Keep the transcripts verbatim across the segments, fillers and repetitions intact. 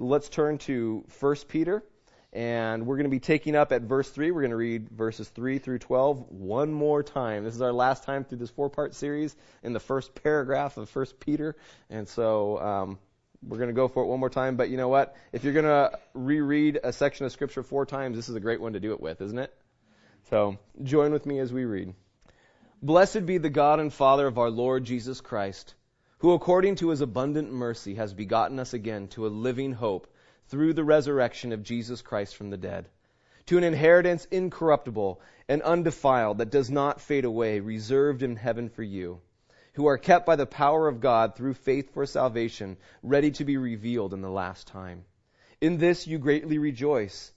let's turn to First Peter, and we're going to be taking up at verse three. We're going to read verses three through twelve one more time. This is our last time through this four-part series in the first paragraph of First Peter, and so um, we're going to go for it one more time. But you know what? If you're going to reread a section of Scripture four times, this is a great one to do it with, isn't it? So join with me as we read. Blessed be the God and Father of our Lord Jesus Christ, who according to his abundant mercy has begotten us again to a living hope through the resurrection of Jesus Christ from the dead, to an inheritance incorruptible and undefiled that does not fade away, reserved in heaven for you, who are kept by the power of God through faith for salvation, ready to be revealed in the last time. In this you greatly rejoice,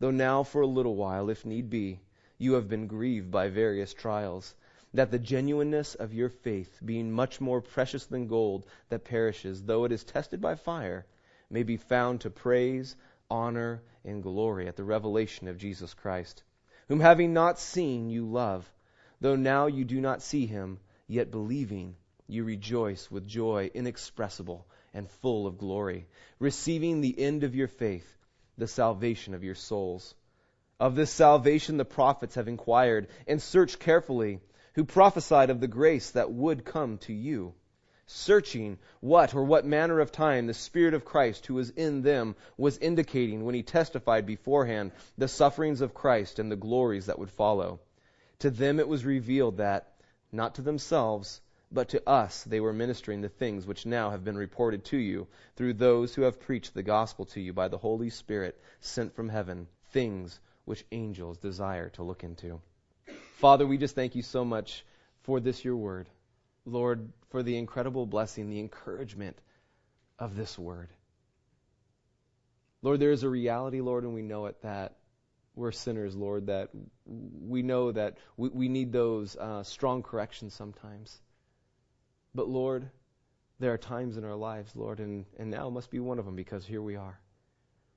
though now for a little while, if need be, you have been grieved by various trials, that the genuineness of your faith, being much more precious than gold that perishes, though it is tested by fire, may be found to praise, honor, and glory at the revelation of Jesus Christ, whom having not seen you love, though now you do not see him, yet believing you rejoice with joy inexpressible and full of glory, receiving the end of your faith, the salvation of your souls. Of this salvation the prophets have inquired and searched carefully, who prophesied of the grace that would come to you, searching what or what manner of time the Spirit of Christ who is in them was indicating when he testified beforehand the sufferings of Christ and the glories that would follow. To them it was revealed that, not to themselves, but to us they were ministering the things which now have been reported to you through those who have preached the gospel to you by the Holy Spirit sent from heaven, things which angels desire to look into. Father, we just thank you so much for this, your word. Lord, for the incredible blessing, the encouragement of this word. Lord, there is a reality, Lord, and we know it, that we're sinners, Lord, that we know that we, we need those uh, strong corrections sometimes. But Lord, there are times in our lives, Lord, and, and now must be one of them, because here we are,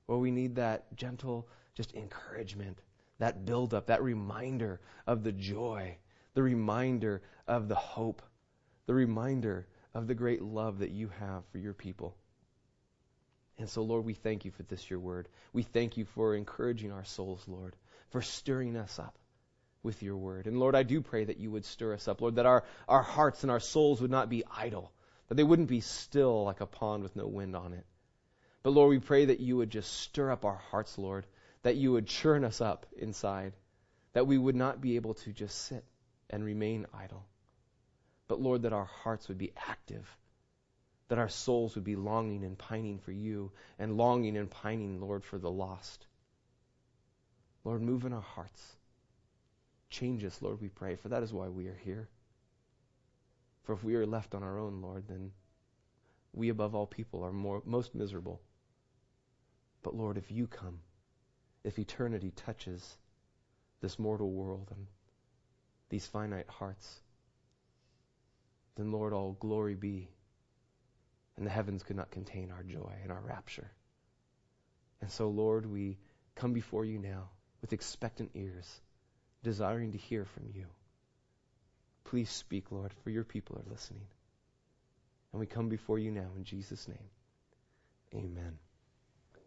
where we need that gentle just encouragement, that buildup, that reminder of the joy, the reminder of the hope, the reminder of the great love that you have for your people. And so, Lord, we thank you for this, your word. We thank you for encouraging our souls, Lord, for stirring us up with your word. And Lord, I do pray that you would stir us up, Lord, that our, our hearts and our souls would not be idle, that they wouldn't be still like a pond with no wind on it. But Lord, we pray that you would just stir up our hearts, Lord, that you would churn us up inside, that we would not be able to just sit and remain idle. But Lord, that our hearts would be active, that our souls would be longing and pining for you, and longing and pining, Lord, for the lost. Lord, move in our hearts. Change us, Lord, we pray, for that is why we are here. For if we are left on our own, Lord, then we above all people are more, most miserable. But Lord, if you come, if eternity touches this mortal world and these finite hearts, then, Lord, all glory be, and the heavens could not contain our joy and our rapture. And so, Lord, we come before you now with expectant ears, desiring to hear from you. Please speak, Lord, for your people are listening. And we come before you now in Jesus' name. Amen.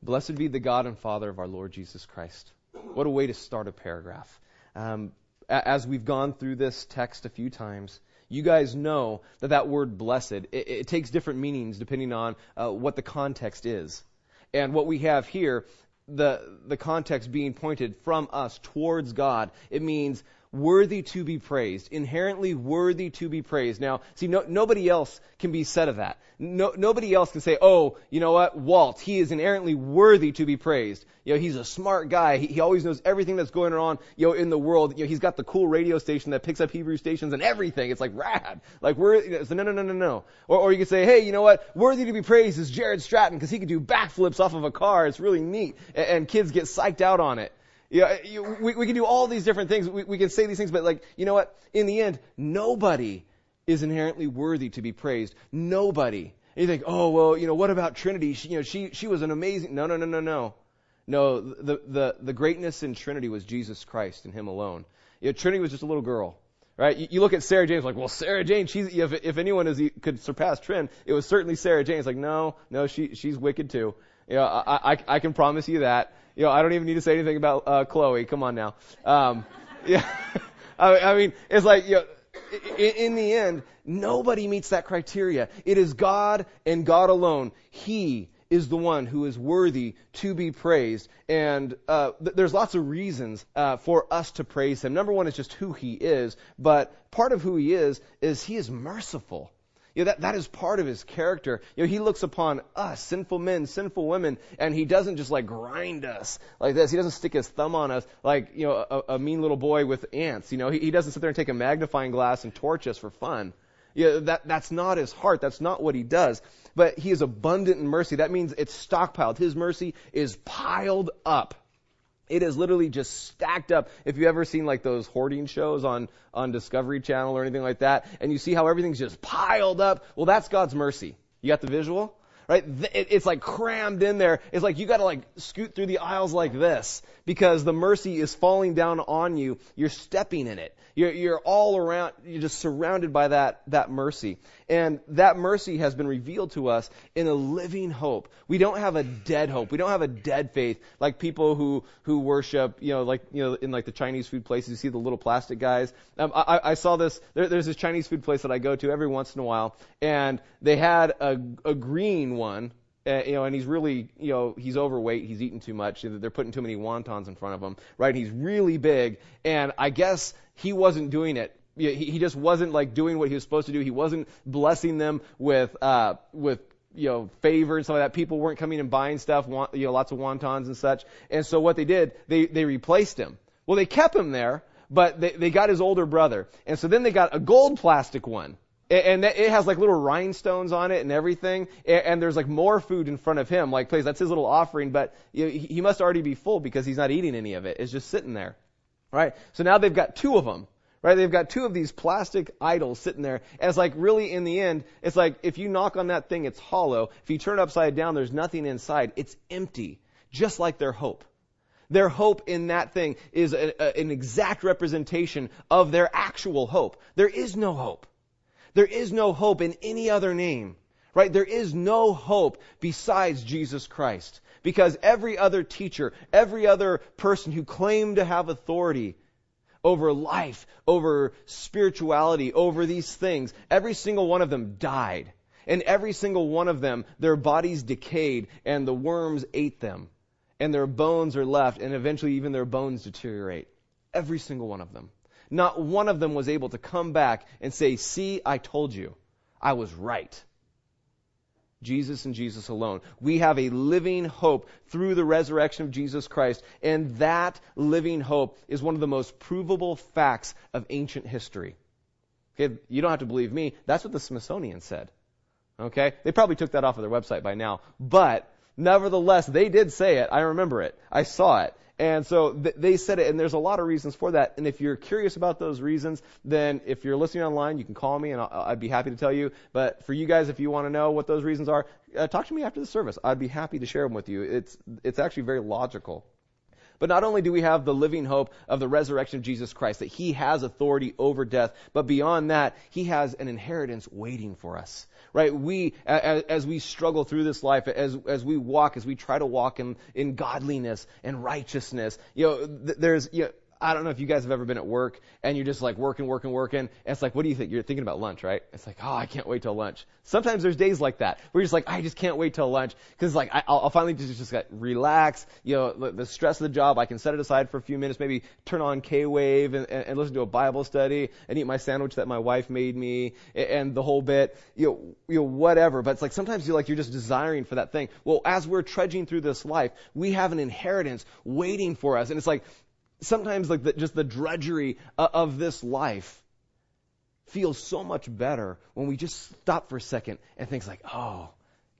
Blessed be the God and Father of our Lord Jesus Christ. What a way to start a paragraph. Um, as we've gone through this text a few times, you guys know that that word blessed, it, it takes different meanings depending on uh, what the context is. And what we have here, the, the context being pointed from us towards God, it means worthy to be praised, inherently worthy to be praised. Now, see, no, nobody else can be said of that. No, nobody else can say, oh, you know what, Walt, he is inherently worthy to be praised. You know, he's a smart guy. He, he always knows everything that's going on, you know, in the world. You know, he's got the cool radio station that picks up Hebrew stations and everything. It's like rad. Like we're, you know, so no, no, no, no, no. Or, or you could say, hey, you know what, worthy to be praised is Jared Stratton because he can do backflips off of a car. It's really neat. And, and kids get psyched out on it. Yeah, you, we, we can do all these different things. We, we can say these things, but like, you know what? In the end, nobody is inherently worthy to be praised. Nobody. And you think, oh, well, you know, what about Trinity? She, you know, she, she was an amazing. No, no, no, no, no. No, the, the, the greatness in Trinity was Jesus Christ and him alone. You know, Trinity was just a little girl, right? You, you look at Sarah Jane, it's like, well, Sarah Jane, she's, if, if anyone is, could surpass Trin, it was certainly Sarah Jane. It's like, no, no, she, she's wicked too. You know, I, I, I can promise you that. You know, I don't even need to say anything about uh, Chloe. Come on now. Um, yeah, I, I mean, it's like, you know, in, in the end, nobody meets that criteria. It is God and God alone. He is the one who is worthy to be praised. And uh, th- there's lots of reasons uh, for us to praise him. Number one is just who he is. But part of who he is, is he is merciful. You know, that, that is part of his character. You know, he looks upon us, sinful men, sinful women, and he doesn't just like grind us like this. He doesn't stick his thumb on us like, you know, a, a mean little boy with ants. You know, he, he doesn't sit there and take a magnifying glass and torch us for fun. You know, that, that's not his heart. That's not what he does. But he is abundant in mercy. That means it's stockpiled. His mercy is piled up. It is literally just stacked up. If you've ever seen like those hoarding shows on, on Discovery Channel or anything like that, and you see how everything's just piled up, well, that's God's mercy. You got the visual? Right? It's like crammed in there. It's like you got to like scoot through the aisles like this because the mercy is falling down on you. You're stepping in it. You're, you're all around. You're just surrounded by that, that mercy. And that mercy has been revealed to us in a living hope. We don't have a dead hope. We don't have a dead faith like people who, who worship, you know, like, you know, in like the Chinese food places, you see the little plastic guys. Um, I, I saw this. There, there's this Chinese food place that I go to every once in a while, and they had a, a green one, uh, you know, and he's really, you know, he's overweight, he's eating too much, they're putting too many wontons in front of him, right? He's really big, and I guess he wasn't doing it. He, he just wasn't like doing what he was supposed to do. He wasn't blessing them with, uh, with, you know, favor and some of that. People weren't coming and buying stuff, want, you know, lots of wontons and such. And so what they did, they they replaced him. Well, they kept him there, but they they got his older brother, and so then they got a gold plastic one. And it has like little rhinestones on it and everything. And there's like more food in front of him. Like, please, that's his little offering, but he must already be full because he's not eating any of it. It's just sitting there, right? So now they've got two of them, right? They've got two of these plastic idols sitting there. And it's like really in the end, it's like if you knock on that thing, it's hollow. If you turn it upside down, there's nothing inside. It's empty, just like their hope. Their hope in that thing is a, a, an exact representation of their actual hope. There is no hope. There is no hope in any other name, right? There is no hope besides Jesus Christ, because every other teacher, every other person who claimed to have authority over life, over spirituality, over these things, every single one of them died. And every single one of them, their bodies decayed and the worms ate them and their bones are left, and eventually even their bones deteriorate. Every single one of them. Not one of them was able to come back and say, see, I told you, I was right. Jesus and Jesus alone. We have a living hope through the resurrection of Jesus Christ, and that living hope is one of the most provable facts of ancient history. Okay, you don't have to believe me. That's what the Smithsonian said. Okay, they probably took that off of their website by now, but nevertheless, they did say it. I remember it. I saw it. And so th- they said it, and there's a lot of reasons for that. And if you're curious about those reasons, then if you're listening online, you can call me, and I'll, I'd be happy to tell you. But for you guys, if you want to know what those reasons are, uh, talk to me after the service. I'd be happy to share them with you. It's it's actually very logical. But not only do we have the living hope of the resurrection of Jesus Christ, that he has authority over death, but beyond that, he has an inheritance waiting for us. Right? We, as, as we struggle through this life, as as we walk, as we try to walk in, in godliness and righteousness, you know, th- there's, you know, I don't know if you guys have ever been at work and you're just like working, working, working. And it's like, what do you think? You're thinking about lunch, right? It's like, oh, I can't wait till lunch. Sometimes there's days like that where you're just like, I just can't wait till lunch. Cause like, I, I'll, I'll finally just, just like relax. You know, the stress of the job, I can set it aside for a few minutes, maybe turn on K-Wave and, and, and listen to a Bible study and eat my sandwich that my wife made me and, and the whole bit, you know, you know, whatever. But it's like, sometimes you're like, you're just desiring for that thing. Well, as we're trudging through this life, we have an inheritance waiting for us. And it's like, sometimes like the, just the drudgery of this life feels so much better when we just stop for a second and think like, oh,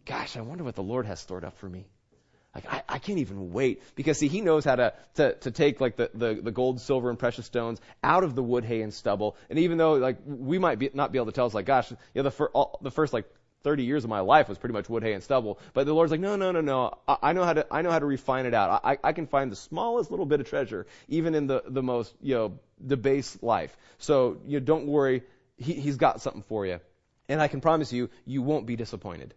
gosh, I wonder what the Lord has stored up for me. Like, I, I can't even wait. Because, see, he knows how to, to, to take, like, the, the, the gold, silver, and precious stones out of the wood, hay, and stubble. And even though, like, we might be, not be able to tell, it's like, gosh, you know, the, fir- all, the first, like, thirty years of my life was pretty much wood, hay, and stubble. But the Lord's like, no, no, no, no. I, I know how to, I know how to refine it out. I, I can find the smallest little bit of treasure, even in the, the most, you know, debased life. So, you know, don't worry. He, he's got something for you. And I can promise you, you won't be disappointed.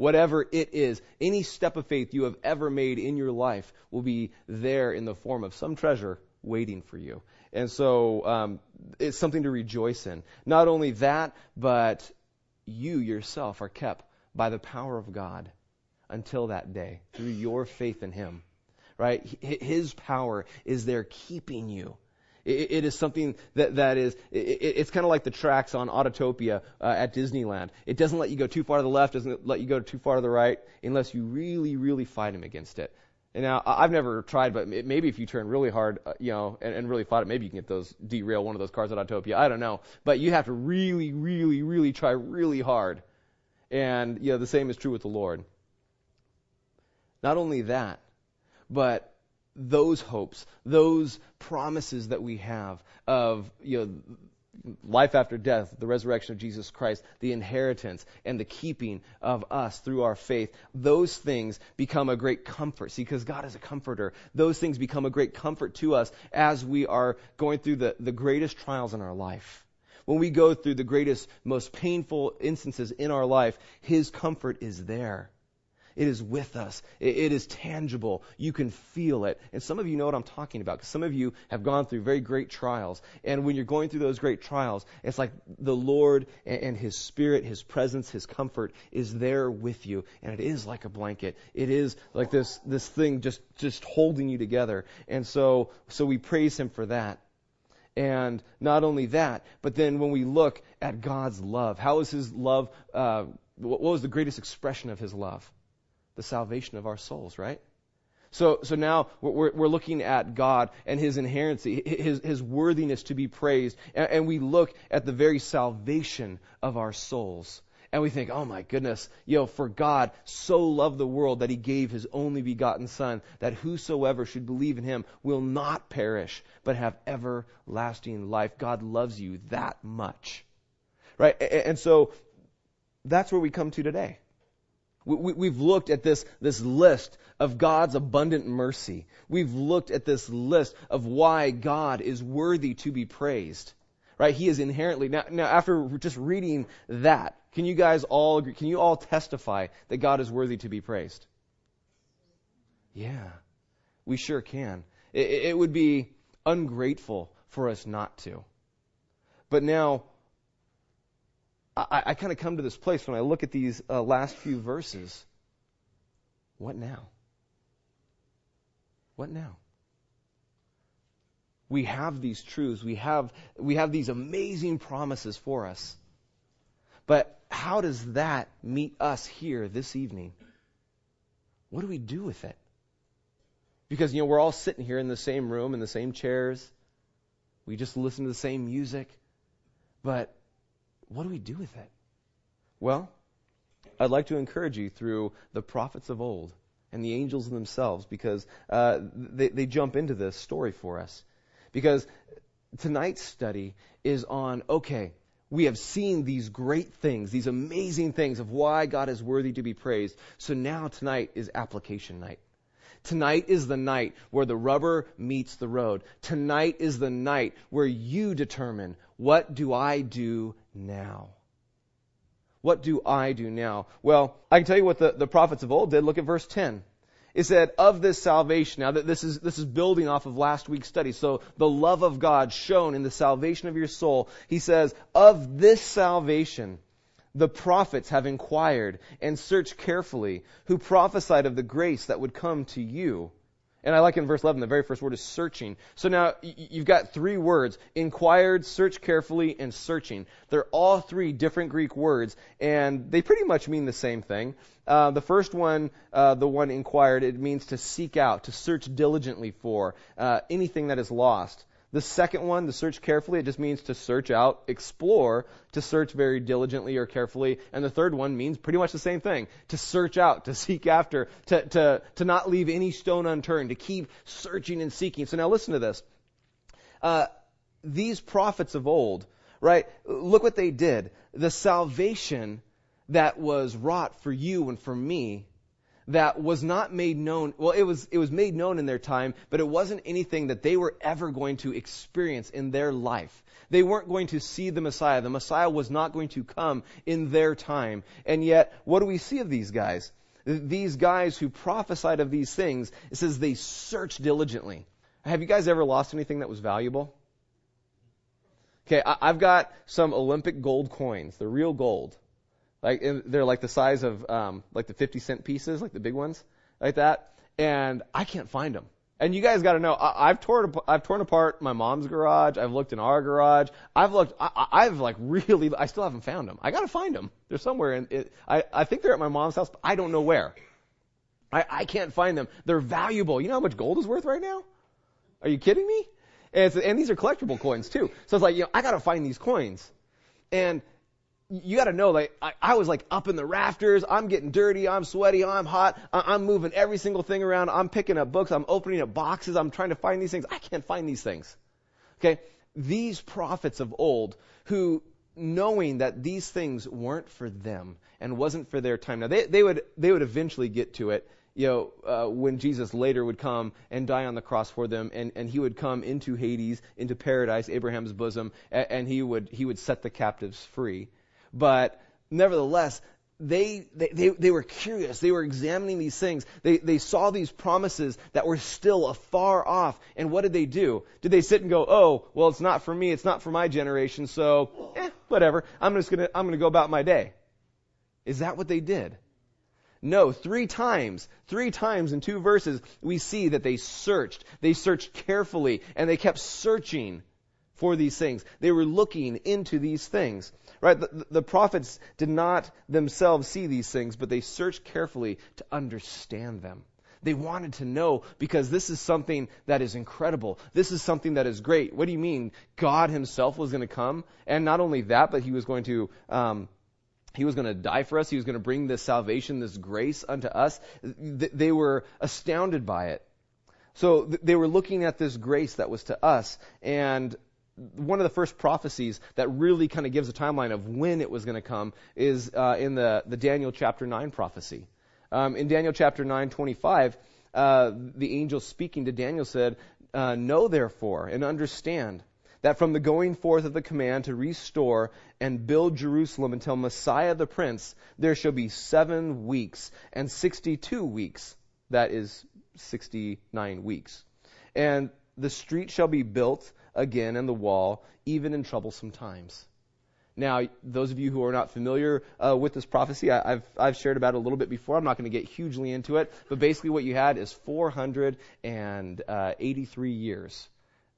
whatever it is, any step of faith you have ever made in your life will be there in the form of some treasure waiting for you. And so um, it's something to rejoice in. Not only that, but you yourself are kept by the power of God until that day through your faith in Him, right? His power is there keeping you. It, it is something that, that is, it, it's kind of like the tracks on Autotopia uh, at Disneyland. It doesn't let you go too far to the left, doesn't let you go too far to the right, unless you really, really fight him against it. And now, I've never tried, but maybe if you turn really hard, uh, you know, and, and really fight it, maybe you can get those, derail one of those cars at Autotopia. I don't know. But you have to really, really, really try really hard. And, you know, the same is true with the Lord. Not only that, but those hopes, those promises that we have of, you know, life after death, the resurrection of Jesus Christ, the inheritance and the keeping of us through our faith, those things become a great comfort. See, because God is a comforter. Those things become a great comfort to us as we are going through the, the greatest trials in our life. When we go through the greatest, most painful instances in our life, His comfort is there. It is with us. It is tangible. You can feel it. And some of you know what I'm talking about, because some of you have gone through very great trials. And when you're going through those great trials, it's like the Lord and His Spirit, His presence, His comfort is there with you. And it is like a blanket. It is like this this thing just, just holding you together. And so, so we praise Him for that. And not only that, but then when we look at God's love, how is His love, uh, what was the greatest expression of His love? The salvation of our souls, right? So, so now we're we're looking at God and His inherency, His His worthiness to be praised, and, and we look at the very salvation of our souls, and we think, oh my goodness, you know, for God so loved the world that He gave His only begotten Son, that whosoever should believe in Him will not perish but have everlasting life. God loves you that much, right? And, and so that's where we come to today. We've looked at this, this list of God's abundant mercy. We've looked at this list of why God is worthy to be praised, right? He is inherently, now, now after just reading that, can you guys all agree, can you all testify that God is worthy to be praised? Yeah, we sure can. It, it would be ungrateful for us not to. But now, I, I kind of come to this place when I look at these uh, last few verses. What now? What now? We have these truths. We have we have these amazing promises for us. But how does that meet us here this evening? What do we do with it? Because, you know, we're all sitting here in the same room, in the same chairs. We just listen to the same music. But what do we do with it? Well, I'd like to encourage you through the prophets of old and the angels themselves, because uh, they, they jump into this story for us. Because tonight's study is on, okay, we have seen these great things, these amazing things of why God is worthy to be praised. So now tonight is application night. Tonight is the night where the rubber meets the road. Tonight is the night where you determine, what do I do now? What do I do now? Well, I can tell you what the, the prophets of old did. Look at verse ten. It said, of this salvation, now that this is this is building off of last week's study. So the love of God shown in the salvation of your soul. He says, of this salvation, the prophets have inquired and searched carefully, who prophesied of the grace that would come to you. And I like in verse eleven, the very first word is searching. So now you've got three words: inquired, search carefully, and searching. They're all three different Greek words, and they pretty much mean the same thing. Uh, the first one, uh, the one inquired, it means to seek out, to search diligently for uh, anything that is lost. The second one, the search carefully, it just means to search out, explore, to search very diligently or carefully. And the third one means pretty much the same thing, to search out, to seek after, to to to not leave any stone unturned, to keep searching and seeking. So now listen to this. Uh, these prophets of old, right, look what they did. The salvation that was wrought for you and for me, that was not made known. Well, it was, it was made known in their time, but it wasn't anything that they were ever going to experience in their life. They weren't going to see the Messiah. The Messiah was not going to come in their time. And yet, what do we see of these guys? These guys who prophesied of these things, it says they searched diligently. Have you guys ever lost anything that was valuable? Okay, I've got some Olympic gold coins. They're real gold. Like, they're like the size of, um, like the fifty cent pieces, like the big ones, like that. And I can't find them. And you guys got to know, I, I've torn, I've torn apart my mom's garage. I've looked in our garage. I've looked, I, I've like really, I still haven't found them. I got to find them. They're somewhere. In it, I, I think they're at my mom's house, but I don't know where. I, I can't find them. They're valuable. You know how much gold is worth right now? Are you kidding me? And, it's, and these are collectible coins too. So it's like, you know, I got to find these coins. And you got to know, like, I, I was like up in the rafters. I'm getting dirty. I'm sweaty. I'm hot. I, I'm moving every single thing around. I'm picking up books. I'm opening up boxes. I'm trying to find these things. I can't find these things. Okay. These prophets of old who, knowing that these things weren't for them and wasn't for their time. Now they, they would, they would eventually get to it, you know, uh, when Jesus later would come and die on the cross for them, and, and he would come into Hades, into paradise, Abraham's bosom, and, and he would, he would set the captives free. But nevertheless, they, they, they, they were curious. They were examining these things. They, they saw these promises that were still afar off. And what did they do? Did they sit and go, oh, well, it's not for me. It's not for my generation. So, eh, whatever. I'm just going to, I'm going to go about my day. Is that what they did? No, three times, three times in two verses, we see that they searched. They searched carefully, and they kept searching for these things. They were looking into these things. Right, the, the prophets did not themselves see these things, but they searched carefully to understand them. They wanted to know, because this is something that is incredible. This is something that is great. What do you mean? God himself was going to come, and not only that, but he was going to um, he was going to die for us. He was going to bring this salvation, this grace unto us. Th- they were astounded by it. So th- they were looking at this grace that was to us, and one of the first prophecies that really kind of gives a timeline of when it was going to come is uh, in the, the Daniel chapter nine prophecy. Um, in Daniel chapter nine twenty-five, uh, the angel speaking to Daniel said, uh, know therefore and understand that from the going forth of the command to restore and build Jerusalem until Messiah the Prince, there shall be seven weeks and sixty-two weeks. That is sixty-nine weeks. And the street shall be built again and the wall, even in troublesome times. Now, those of you who are not familiar uh, with this prophecy, I, I've I've shared about it a little bit before. I'm not going to get hugely into it, but basically what you had is four hundred eighty-three years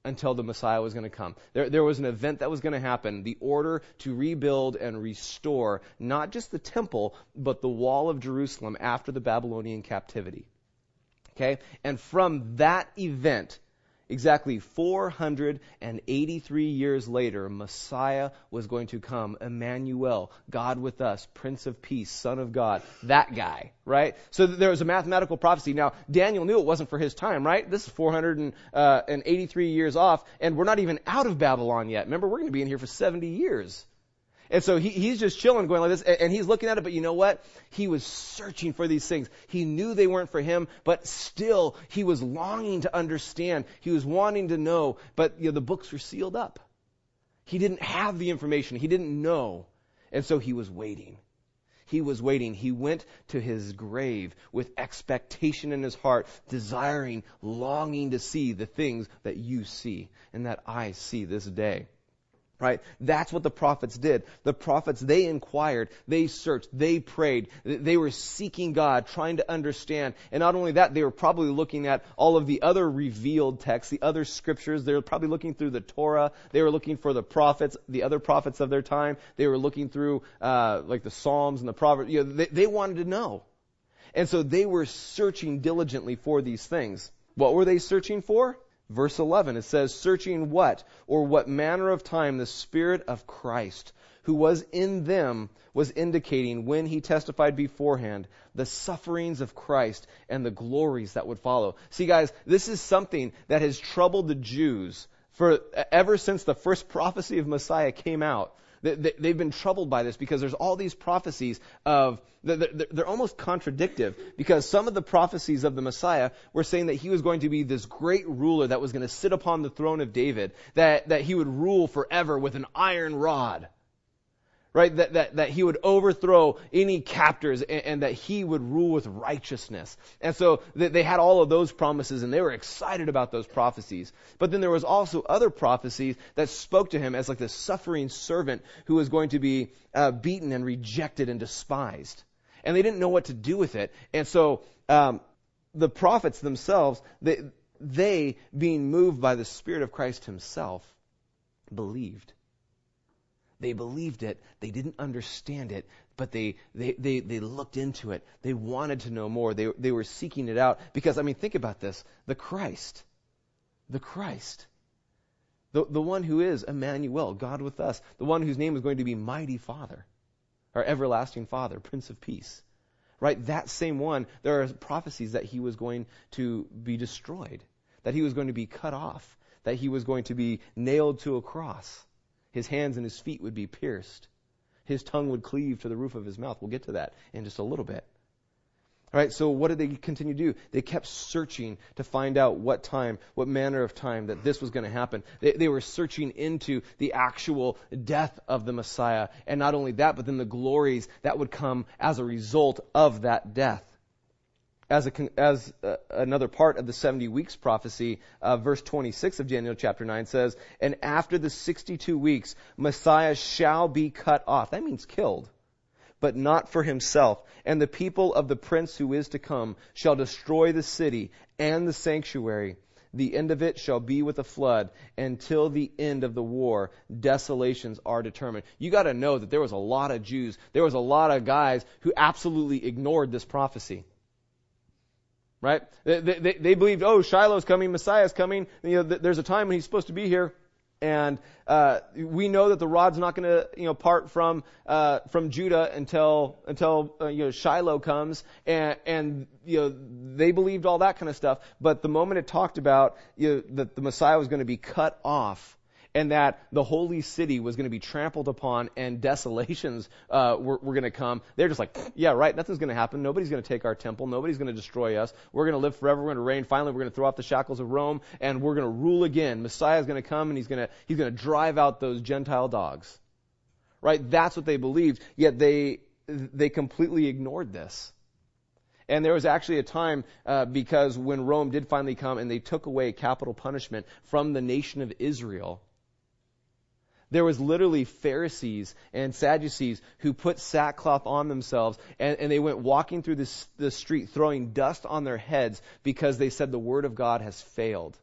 until the Messiah was going to come. There there was an event that was going to happen, the order to rebuild and restore not just the temple, but the wall of Jerusalem after the Babylonian captivity. Okay? And from that event, exactly four hundred eighty-three years later, Messiah was going to come, Emmanuel, God with us, Prince of Peace, Son of God, that guy, right? So there was a mathematical prophecy. Now, Daniel knew it wasn't for his time, right? This is four hundred eighty-three years off, and we're not even out of Babylon yet. Remember, we're going to be in here for seventy years. And so he, he's just chilling, going like this, and he's looking at it, but you know what? He was searching for these things. He knew they weren't for him, but still he was longing to understand. He was wanting to know, but you know, the books were sealed up. He didn't have the information. He didn't know. And so he was waiting. He was waiting. He went to his grave with expectation in his heart, desiring, longing to see the things that you see and that I see this day. Right? That's what the prophets did. The prophets, they inquired, they searched, they prayed, they were seeking God, trying to understand. And not only that, they were probably looking at all of the other revealed texts, the other scriptures. They were probably looking through the Torah. They were looking for the prophets, the other prophets of their time. They were looking through uh, like the Psalms and the Proverbs. You know, they, they wanted to know. And so they were searching diligently for these things. What were they searching for? Verse eleven, it says, searching what or what manner of time the Spirit of Christ, who was in them, was indicating when he testified beforehand the sufferings of Christ and the glories that would follow. See, guys, this is something that has troubled the Jews for ever since the first prophecy of Messiah came out. They've been troubled by this because there's all these prophecies of, they're almost contradictive, because some of the prophecies of the Messiah were saying that he was going to be this great ruler that was going to sit upon the throne of David, that, that he would rule forever with an iron rod. Right, that, that, that he would overthrow any captors, and, and that he would rule with righteousness. And so they had all of those promises, and they were excited about those prophecies. But then there was also other prophecies that spoke to him as like the suffering servant who was going to be uh, beaten and rejected and despised. And they didn't know what to do with it. And so um, the prophets themselves, they, they, being moved by the Spirit of Christ himself, believed. They believed it. They didn't understand it, but they, they, they, they looked into it. They wanted to know more. They, they were seeking it out. Because, I mean, think about this. The Christ, the Christ, the, the one who is Emmanuel, God with us, the one whose name is going to be Mighty Father, our Everlasting Father, Prince of Peace, right? That same one, there are prophecies that he was going to be destroyed, that he was going to be cut off, that he was going to be nailed to a cross. His hands and his feet would be pierced. His tongue would cleave to the roof of his mouth. We'll get to that in just a little bit. All right, so what did they continue to do? They kept searching to find out what time, what manner of time that this was going to happen. They, they were searching into the actual death of the Messiah. And not only that, but then the glories that would come as a result of that death. As, a, as uh, another part of the seventy weeks prophecy, uh, verse twenty-six of Daniel chapter nine says, "And after the sixty-two weeks, Messiah shall be cut off." That means killed, but not for himself. "And the people of the prince who is to come shall destroy the city and the sanctuary. The end of it shall be with a flood. Until the end of the war, desolations are determined." You got to know that there was a lot of Jews. There was a lot of guys who absolutely ignored this prophecy. Right? They, they, they believed, oh, Shiloh's coming, Messiah's coming. You know, th- there's a time when he's supposed to be here, and uh, we know that the rod's not going to, you know, part from uh, from Judah until until uh, you know Shiloh comes, and, and you know they believed all that kind of stuff. But the moment it talked about you know, that the Messiah was going to be cut off, and that the holy city was going to be trampled upon, and desolations uh, were, were going to come. They're just like, yeah, right, nothing's going to happen. Nobody's going to take our temple. Nobody's going to destroy us. We're going to live forever. We're going to reign. Finally, we're going to throw off the shackles of Rome, and we're going to rule again. Messiah's going to come, and he's going to he's going to drive out those Gentile dogs. Right? That's what they believed, yet they they completely ignored this. And there was actually a time uh, because when Rome did finally come and they took away capital punishment from the nation of Israel, there was literally Pharisees and Sadducees who put sackcloth on themselves, and, and they went walking through this, the street throwing dust on their heads because they said the word of God has failed.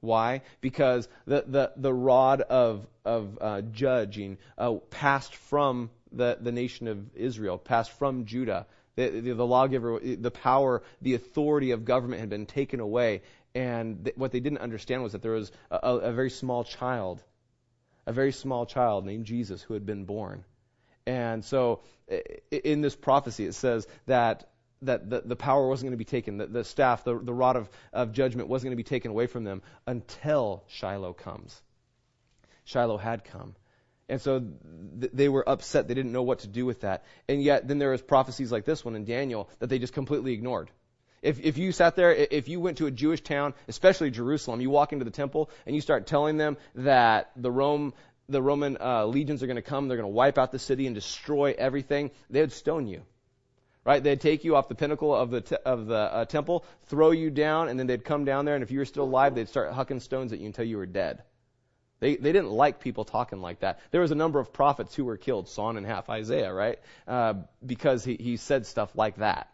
Why? Because the, the, the rod of, of uh, judging uh, passed from the, the nation of Israel, passed from Judah. The, the, the lawgiver, the power, the authority of government had been taken away. And th- what they didn't understand was that there was a, a, a very small child a very small child named Jesus who had been born. And so in this prophecy, it says that that the, the power wasn't going to be taken, that the staff, the, the rod of, of judgment wasn't going to be taken away from them until Shiloh comes. Shiloh had come. And so th- they were upset. They didn't know what to do with that. And yet then there was prophecies like this one in Daniel that they just completely ignored. If if you sat there, if you went to a Jewish town, especially Jerusalem, you walk into the temple and you start telling them that the Rome, the Roman uh, legions are going to come, they're going to wipe out the city and destroy everything, they would stone you, right? They'd take you off the pinnacle of the te- of the uh, temple, throw you down, and then they'd come down there, and if you were still alive, they'd start hucking stones at you until you were dead. They they didn't like people talking like that. There was a number of prophets who were killed, sawn in half, Isaiah, right? Uh, because he, he said stuff like that.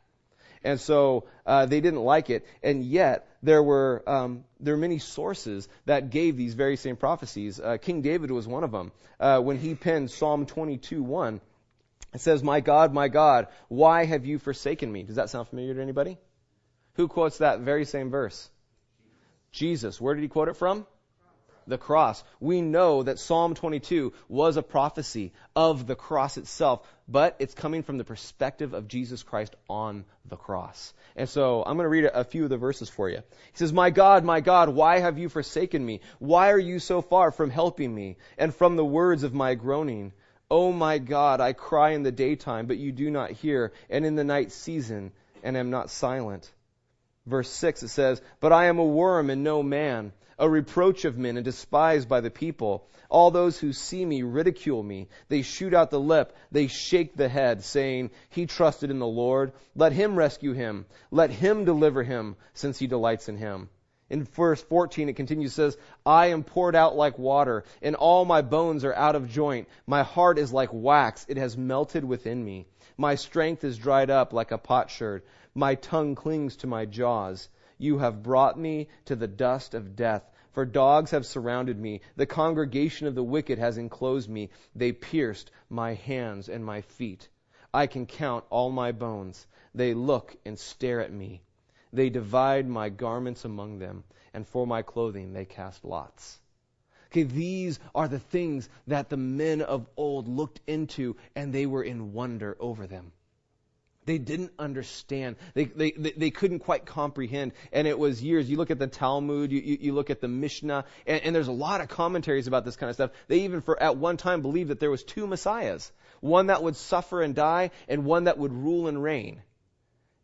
And so uh, they didn't like it, and yet there were um, there were many sources that gave these very same prophecies. Uh, King David was one of them. Uh, when he penned Psalm twenty-two one, it says, "My God, my God, why have you forsaken me?" Does that sound familiar to anybody? Who quotes that very same verse? Jesus. Where did he quote it from? The cross. We know that Psalm twenty-two was a prophecy of the cross itself, but it's coming from the perspective of Jesus Christ on the cross. And so I'm going to read a few of the verses for you. He says, "My God, my God, why have you forsaken me? Why are you so far from helping me and from the words of my groaning? Oh my God, I cry in the daytime, but you do not hear, and in the night season, and am not silent. Verse six, it says, But I am a worm and no man, a reproach of men and despised by the people. All those who see me ridicule me. They shoot out the lip. They shake the head, saying, He trusted in the Lord. Let him rescue him. Let him deliver him, since he delights in him. In verse fourteen, it continues, says, I am poured out like water, and all my bones are out of joint. My heart is like wax. It has melted within me. My strength is dried up like a potsherd. My tongue clings to my jaws. You have brought me to the dust of death, for dogs have surrounded me. The congregation of the wicked has enclosed me. They pierced my hands and my feet. I can count all my bones. They look and stare at me. They divide my garments among them, and for my clothing they cast lots. Okay, these are the things that the men of old looked into, and they were in wonder over them. They didn't understand. They, they, they couldn't quite comprehend. And it was years. You look at the Talmud, you, you, you look at the Mishnah, and, and there's a lot of commentaries about this kind of stuff. They even for at one time believed that there was two Messiahs, one that would suffer and die, and one that would rule and reign.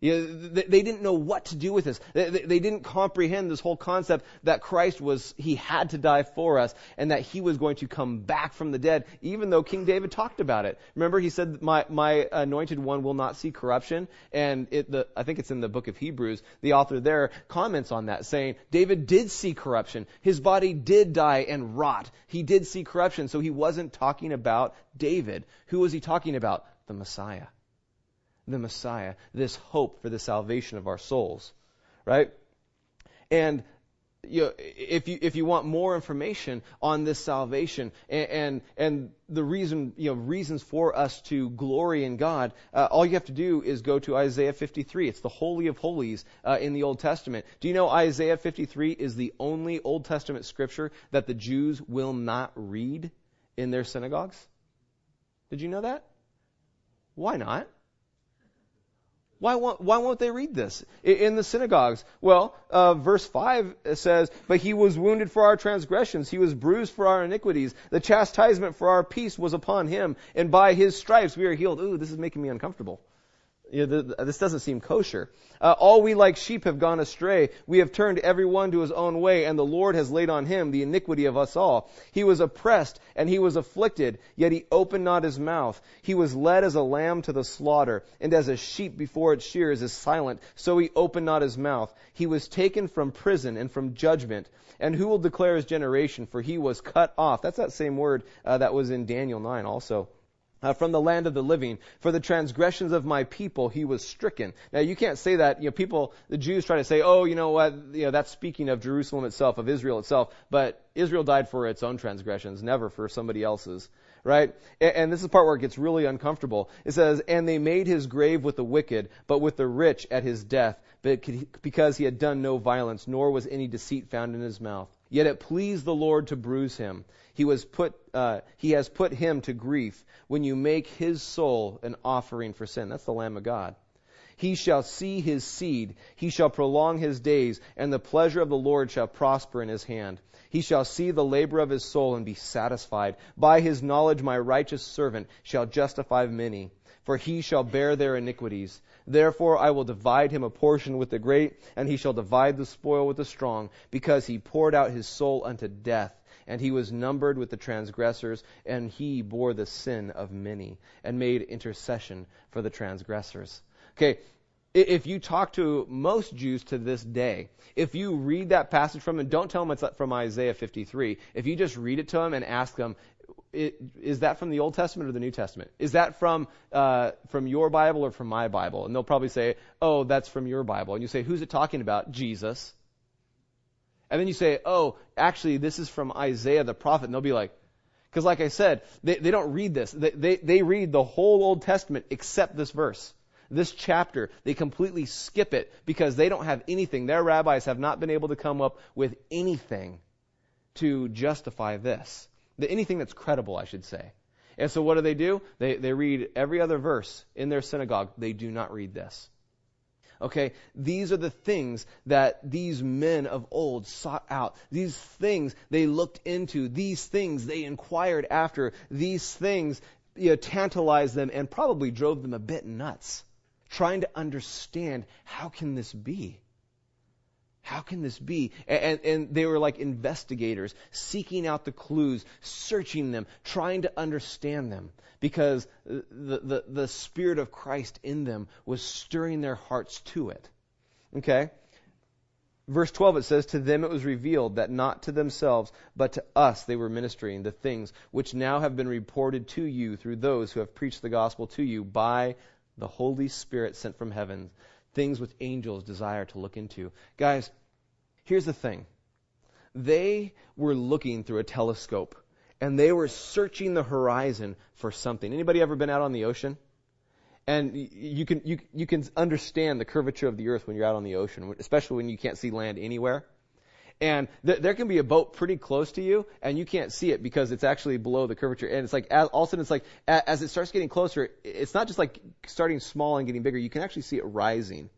You know, they, they didn't know what to do with this. They, they, they didn't comprehend this whole concept that Christ was, he had to die for us, and that he was going to come back from the dead, even though King David talked about it. Remember, he said, my, my anointed one will not see corruption. And it, the, I think it's in the book of Hebrews, the author there comments on that, saying, David did see corruption. His body did die and rot. He did see corruption. So he wasn't talking about David. Who was he talking about? The Messiah. The Messiah, this hope for the salvation of our souls, right? And you know, if you if you want more information on this salvation and and, and the reason you know reasons for us to glory in God, uh, all you have to do is go to Isaiah fifty-three. It's the Holy of Holies uh, in the Old Testament. Do you know Isaiah fifty-three is the only Old Testament scripture that the Jews will not read in their synagogues? Did you know that? Why not? Why won't, why won't they read this in the synagogues? Well, uh, verse five says, But he was wounded for our transgressions. He was bruised for our iniquities. The chastisement for our peace was upon him. And by his stripes we are healed. Ooh, this is making me uncomfortable. You know, the, this doesn't seem kosher. Uh, all we like sheep have gone astray. We have turned every one to his own way, and the Lord has laid on him the iniquity of us all. He was oppressed, and he was afflicted, yet he opened not his mouth. He was led as a lamb to the slaughter, and as a sheep before its shears is silent, so he opened not his mouth. He was taken from prison and from judgment. And who will declare his generation? For he was cut off. That's that same word uh, that was in Daniel nine also. Uh, from the land of the living. For the transgressions of my people, he was stricken. Now, you can't say that, you know, people, the Jews try to say, oh, you know what, you know, that's speaking of Jerusalem itself, of Israel itself, but Israel died for its own transgressions, never for somebody else's, right? And, and this is the part where it gets really uncomfortable. It says, and they made his grave with the wicked, but with the rich at his death, because he had done no violence, nor was any deceit found in his mouth. Yet it pleased the Lord to bruise him. He was put. Uh, he has put him to grief when you make his soul an offering for sin. That's the Lamb of God. He shall see his seed. He shall prolong his days, and the pleasure of the Lord shall prosper in his hand. He shall see the labor of his soul and be satisfied. By his knowledge my righteous servant shall justify many, for he shall bear their iniquities. Therefore I will divide him a portion with the great, and he shall divide the spoil with the strong, because he poured out his soul unto death, and he was numbered with the transgressors, and he bore the sin of many, and made intercession for the transgressors. Okay, if you talk to most Jews to this day, if you read that passage from them, don't tell them it's from Isaiah fifty-three. If you just read it to them and ask them, It, is that from the Old Testament or the New Testament? Is that from uh, from your Bible or from my Bible? And they'll probably say, oh, that's from your Bible. And you say, who's it talking about? Jesus. And then you say, oh, actually, this is from Isaiah the prophet. And they'll be like, because like I said, they, they don't read this. They, they, they read the whole Old Testament except this verse. This chapter, they completely skip it because they don't have anything. Their rabbis have not been able to come up with anything to justify this. The, anything that's credible, I should say. And so what do they do? They they read every other verse in their synagogue. They do not read this. Okay, these are the things that these men of old sought out. These things they looked into. These things they inquired after. These things you know, tantalized them and probably drove them a bit nuts, trying to understand, how can this be? How can this be? And, and they were like investigators, seeking out the clues, searching them, trying to understand them, because the, the, the Spirit of Christ in them was stirring their hearts to it. Okay? Verse twelve, it says, to them it was revealed that not to themselves, but to us they were ministering the things which now have been reported to you through those who have preached the gospel to you by the Holy Spirit sent from heaven, things which angels desire to look into. Guys, here's the thing. They were looking through a telescope, and they were searching the horizon for something. Anybody ever been out on the ocean? And you can you you can understand the curvature of the earth when you're out on the ocean, especially when you can't see land anywhere. And th- there can be a boat pretty close to you, and you can't see it because it's actually below the curvature. And it's like, as, all of a sudden, it's like, as it starts getting closer, it's not just like starting small and getting bigger. You can actually see it rising.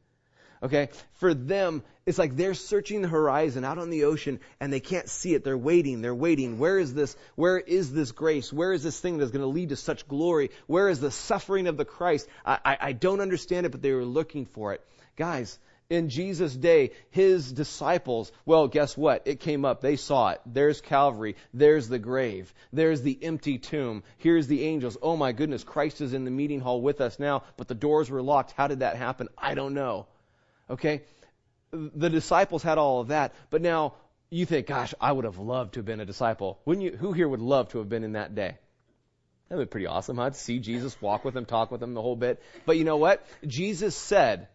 Okay? For them, it's like they're searching the horizon out on the ocean, and they can't see it. They're waiting. They're waiting. Where is this? Where is this grace? Where is this thing that's going to lead to such glory? Where is the suffering of the Christ? I, I, I don't understand it, but they were looking for it. Guys, in Jesus' day, his disciples, well, guess what? It came up. They saw it. There's Calvary. There's the grave. There's the empty tomb. Here's the angels. Oh, my goodness. Christ is in the meeting hall with us now, but the doors were locked. How did that happen? I don't know. Okay? The disciples had all of that, but now you think, gosh, I would have loved to have been a disciple. Wouldn't you? Who here would love to have been in that day? That would be pretty awesome, huh? To see Jesus, walk with him, talk with him, the whole bit. But you know what? Jesus said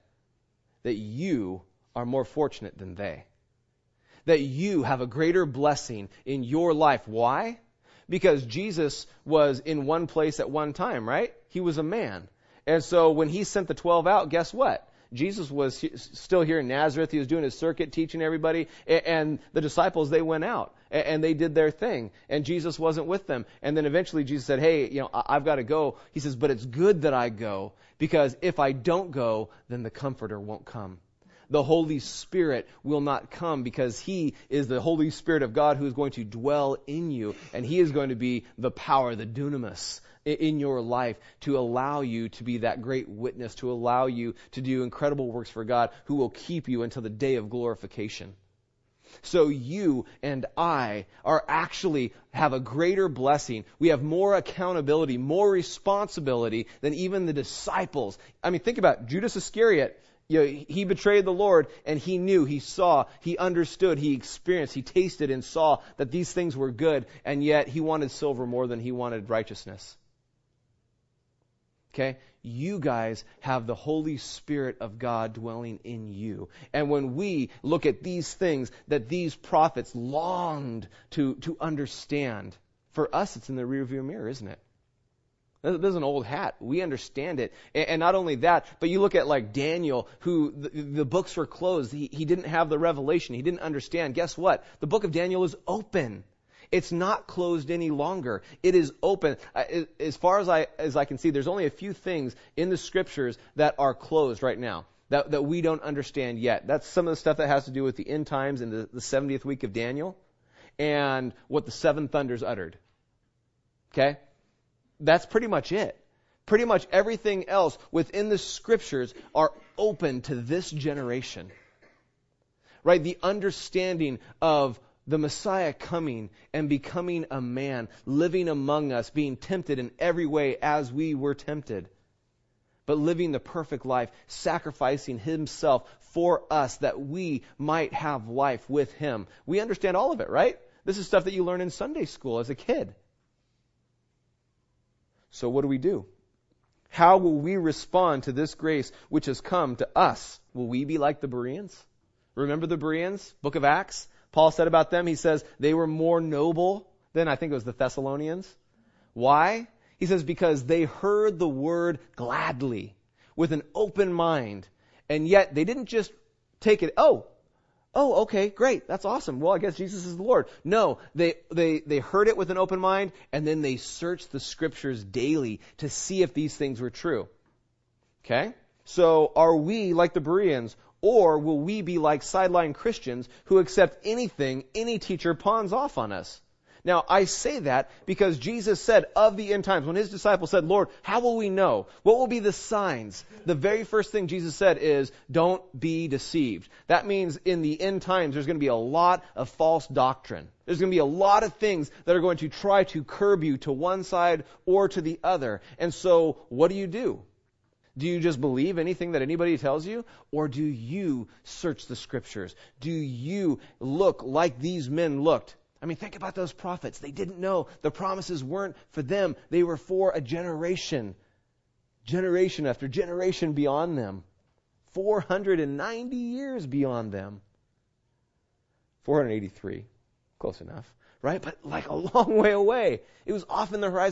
that you are more fortunate than they. That you have a greater blessing in your life. Why? Because Jesus was in one place at one time, right? He was a man. And so when he sent the twelve out, guess what? Jesus was still here in Nazareth. He was doing his circuit, teaching everybody. And the disciples, they went out and they did their thing. And Jesus wasn't with them. And then eventually Jesus said, hey, you know, I've got to go. He says, but it's good that I go, because if I don't go, then the Comforter won't come. The Holy Spirit will not come, because he is the Holy Spirit of God who is going to dwell in you. And he is going to be the power, the dunamis, in your life to allow you to be that great witness, to allow you to do incredible works for God, who will keep you until the day of glorification. So you and I are actually have a greater blessing. We have more accountability, more responsibility than even the disciples. I mean, think about Judas Iscariot. You know, he betrayed the Lord, and he knew, he saw, he understood, he experienced, he tasted and saw that these things were good, and yet he wanted silver more than he wanted righteousness. Okay? You guys have the Holy Spirit of God dwelling in you. And when we look at these things that these prophets longed to, to understand, for us it's in the rearview mirror, isn't it? This is an old hat. We understand it. And not only that, but you look at like Daniel, who the, the books were closed. He, he didn't have the revelation. He didn't understand. Guess what? The book of Daniel is open. It's not closed any longer. It is open. As far as I as I can see, there's only a few things in the scriptures that are closed right now that, that we don't understand yet. That's some of the stuff that has to do with the end times and the, the seventieth week of Daniel and what the seven thunders uttered. Okay? That's pretty much it. Pretty much everything else within the scriptures are open to this generation. Right? The understanding of the Messiah coming and becoming a man, living among us, being tempted in every way as we were tempted, but living the perfect life, sacrificing himself for us that we might have life with him. We understand all of it, right? This is stuff that you learn in Sunday school as a kid. So what do we do? How will we respond to this grace which has come to us? Will we be like the Bereans? Remember the Bereans, book of Acts? Paul said about them, he says, they were more noble than, I think it was the Thessalonians. Why? He says, because they heard the word gladly, with an open mind, and yet they didn't just take it, oh, oh, okay, great, that's awesome, well, I guess Jesus is the Lord. No, they, they, they heard it with an open mind, and then they searched the scriptures daily to see if these things were true. Okay? So are we like the Bereans? Or will we be like sideline Christians who accept anything any teacher pawns off on us? Now, I say that because Jesus said of the end times, when his disciples said, Lord, how will we know? What will be the signs? The very first thing Jesus said is, don't be deceived. That means in the end times, there's going to be a lot of false doctrine. There's going to be a lot of things that are going to try to curb you to one side or to the other. And so, what do you do? Do you just believe anything that anybody tells you? Or do you search the scriptures? Do you look like these men looked? I mean, think about those prophets. They didn't know. The promises weren't for them. They were for a generation, generation after generation beyond them. four hundred ninety years beyond them. four hundred eighty-three. Close enough, right? But like a long way away. It was off in the horizon.